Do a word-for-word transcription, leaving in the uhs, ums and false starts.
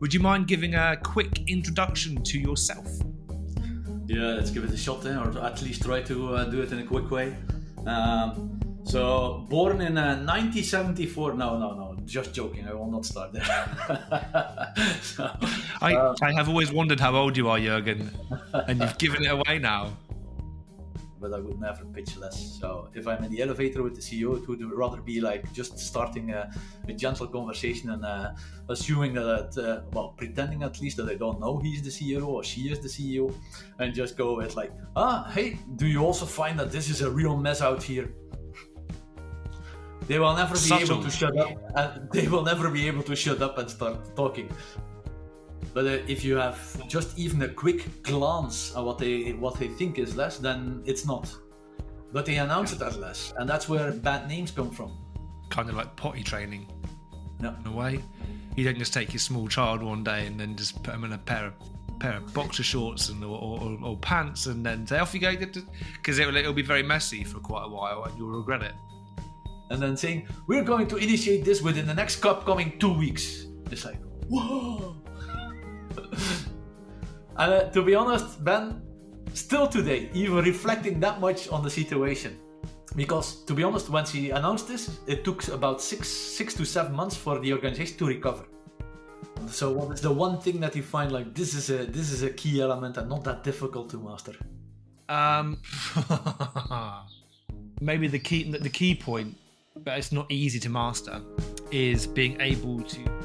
Would you mind giving a quick introduction to yourself? Yeah, let's give it a shot, eh? Or at least try to uh, do it in a quick way. Um, so, born in uh, nineteen seventy-four, no, no, no, just joking, I will not start there. so, I, uh, I have always wondered how old you are, Jürgen, and you've given it away now. But I would never pitch less. So if I'm in the elevator with the C E O, it would rather be like just starting a, a gentle conversation and uh, assuming that, uh, well, pretending at least that I don't know he's the C E O or she is the C E O, and just go with like, ah, hey, do you also find that this is a real mess out here? They will never be Such able to shut up. And they will never be able to shut up and start talking. But uh, if you have just even a quick glance at what they what they think is less, then it's not. But they announce it as less, and that's where bad names come from. Kind of like potty training. Yeah. In a way, you don't just take your small child one day and then just put him in a pair of pair of boxer shorts and or, or, or pants and then say off you go, because it'll it'll be very messy for quite a while and you'll regret it. And then saying we're going to initiate this within the next upcoming two weeks. It's like whoa. And uh, to be honest, Ben, still today, even reflecting that much on the situation, because to be honest, when she announced this, it took about six, six to seven months for the organization to recover. So what is the one thing that you find like this is a this is a key element and not that difficult to master? Um, maybe the key the key point, but it's not easy to master, is being able to.